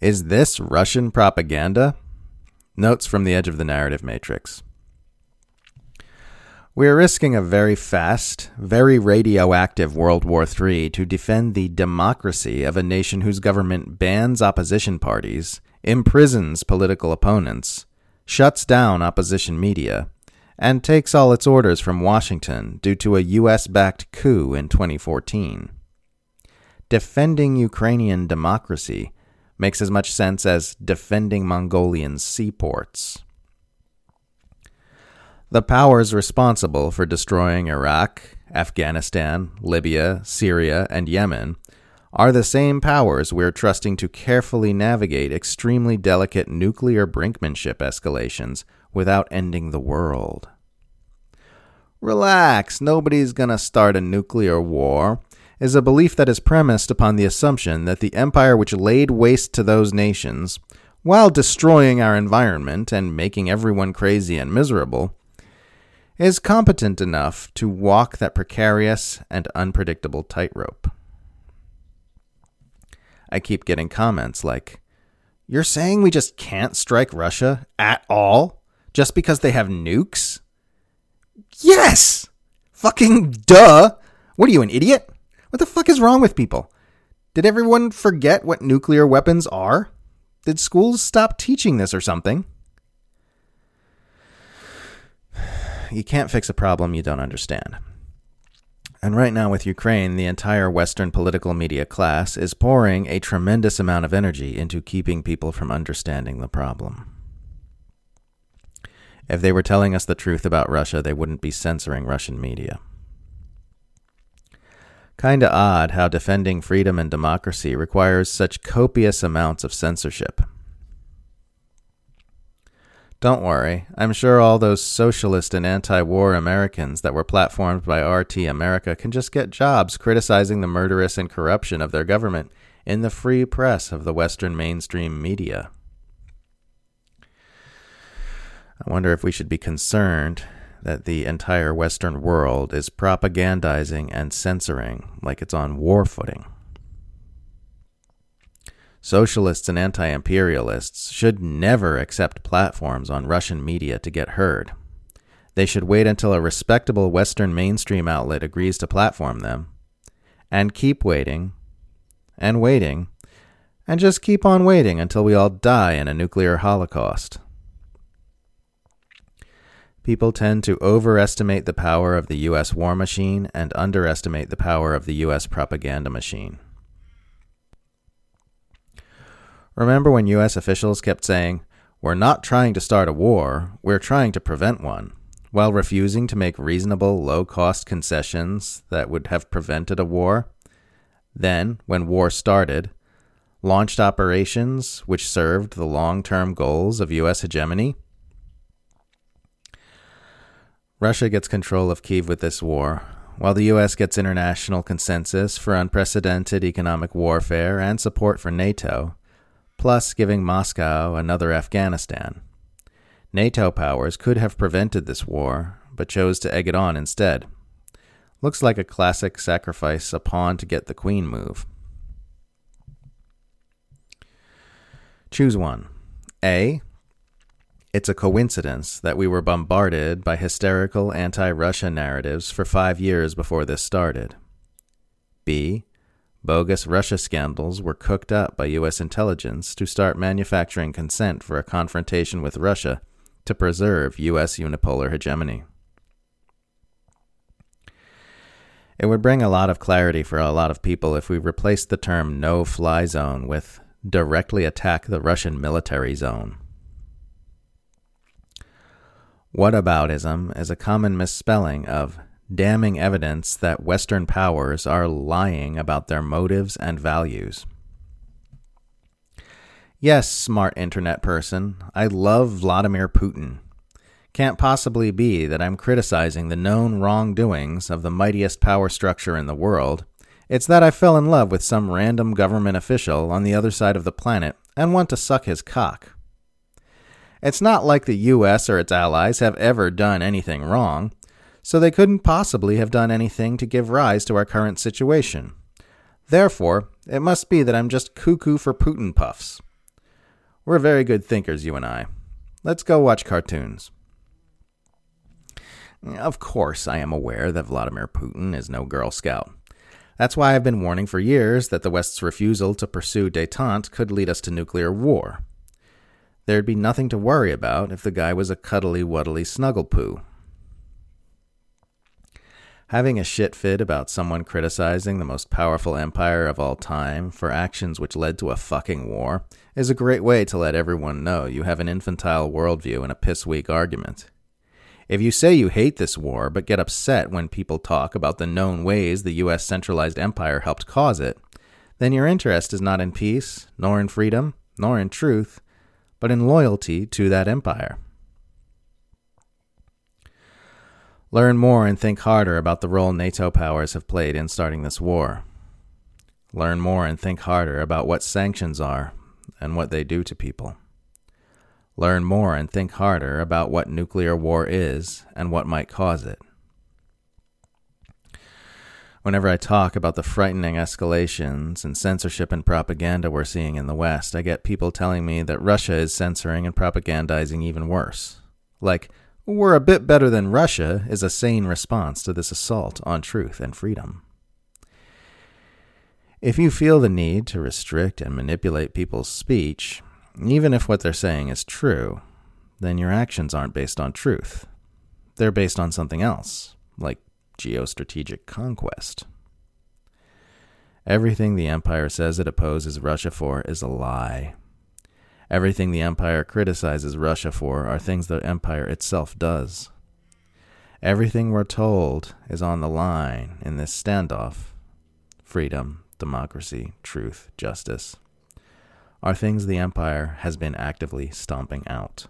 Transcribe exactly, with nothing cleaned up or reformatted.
Is this Russian propaganda? Notes from the edge of the narrative matrix. We are risking a very fast, very radioactive World War Three to defend the democracy of a nation whose government bans opposition parties, imprisons political opponents, shuts down opposition media, and takes all its orders from Washington due to a U S-backed coup in twenty fourteen. Defending Ukrainian democracy makes as much sense as defending Mongolian seaports. The powers responsible for destroying Iraq, Afghanistan, Libya, Syria, and Yemen are the same powers we're trusting to carefully navigate extremely delicate nuclear brinkmanship escalations without ending the world. Relax, nobody's gonna start a nuclear war is a belief that is premised upon the assumption that the empire which laid waste to those nations, while destroying our environment and making everyone crazy and miserable, is competent enough to walk that precarious and unpredictable tightrope. I keep getting comments like, "You're saying we just can't strike Russia at all just because they have nukes?" Yes! Fucking duh! What are you, an idiot? What the fuck is wrong with people? Did everyone forget what nuclear weapons are? Did schools stop teaching this or something? You can't fix a problem you don't understand. And right now with Ukraine, the entire Western political media class is pouring a tremendous amount of energy into keeping people from understanding the problem. If they were telling us the truth about Russia, they wouldn't be censoring Russian media. Kinda odd how defending freedom and democracy requires such copious amounts of censorship. Don't worry, I'm sure all those socialist and anti-war Americans that were platformed by R T America can just get jobs criticizing the murderous and corruption of their government in the free press of the Western mainstream media. I wonder if we should be concerned that the entire Western world is propagandizing and censoring like it's on war footing. Socialists and anti-imperialists should never accept platforms on Russian media to get heard. They should wait until a respectable Western mainstream outlet agrees to platform them, and keep waiting, and waiting, and just keep on waiting until we all die in a nuclear holocaust. People tend to overestimate the power of the U S war machine and underestimate the power of the U S propaganda machine. Remember when U S officials kept saying, "We're not trying to start a war, we're trying to prevent one," while refusing to make reasonable, low-cost concessions that would have prevented a war? Then, when war started, launched operations which served the long-term goals of U S hegemony? Russia gets control of Kyiv with this war, while the U S gets international consensus for unprecedented economic warfare and support for NATO, plus giving Moscow another Afghanistan. NATO powers could have prevented this war, but chose to egg it on instead. Looks like a classic sacrifice a pawn to get the queen move. Choose one. A. It's a coincidence that we were bombarded by hysterical anti-Russia narratives for five years before this started. B. Bogus Russia scandals were cooked up by U S intelligence to start manufacturing consent for a confrontation with Russia to preserve U S unipolar hegemony. It would bring a lot of clarity for a lot of people if we replaced the term no-fly zone with directly attack the Russian military zone. Whataboutism is a common misspelling of damning evidence that Western powers are lying about their motives and values. Yes, smart internet person, I love Vladimir Putin. Can't possibly be that I'm criticizing the known wrongdoings of the mightiest power structure in the world. It's that I fell in love with some random government official on the other side of the planet and want to suck his cock. It's not like the U S or its allies have ever done anything wrong, so they couldn't possibly have done anything to give rise to our current situation. Therefore, it must be that I'm just cuckoo for Putin puffs. We're very good thinkers, you and I. Let's go watch cartoons. Of course, I am aware that Vladimir Putin is no Girl Scout. That's why I've been warning for years that the West's refusal to pursue détente could lead us to nuclear war. There'd be nothing to worry about if the guy was a cuddly-wuddly snuggle-poo. Having a shit fit about someone criticizing the most powerful empire of all time for actions which led to a fucking war is a great way to let everyone know you have an infantile worldview and a piss-weak argument. If you say you hate this war but get upset when people talk about the known ways the U S centralized empire helped cause it, then your interest is not in peace, nor in freedom, nor in truth, but in loyalty to that empire. Learn more and think harder about the role NATO powers have played in starting this war. Learn more and think harder about what sanctions are and what they do to people. Learn more and think harder about what nuclear war is and what might cause it. Whenever I talk about the frightening escalations and censorship and propaganda we're seeing in the West, I get people telling me that Russia is censoring and propagandizing even worse. Like, "We're a bit better than Russia" is a sane response to this assault on truth and freedom. If you feel the need to restrict and manipulate people's speech, even if what they're saying is true, then your actions aren't based on truth. They're based on something else, like geostrategic conquest. Everything the Empire says it opposes Russia for is a lie. Everything the Empire criticizes Russia for are things the Empire itself does. Everything we're told is on the line in this standoff. Freedom, democracy, truth, justice are things the Empire has been actively stomping out.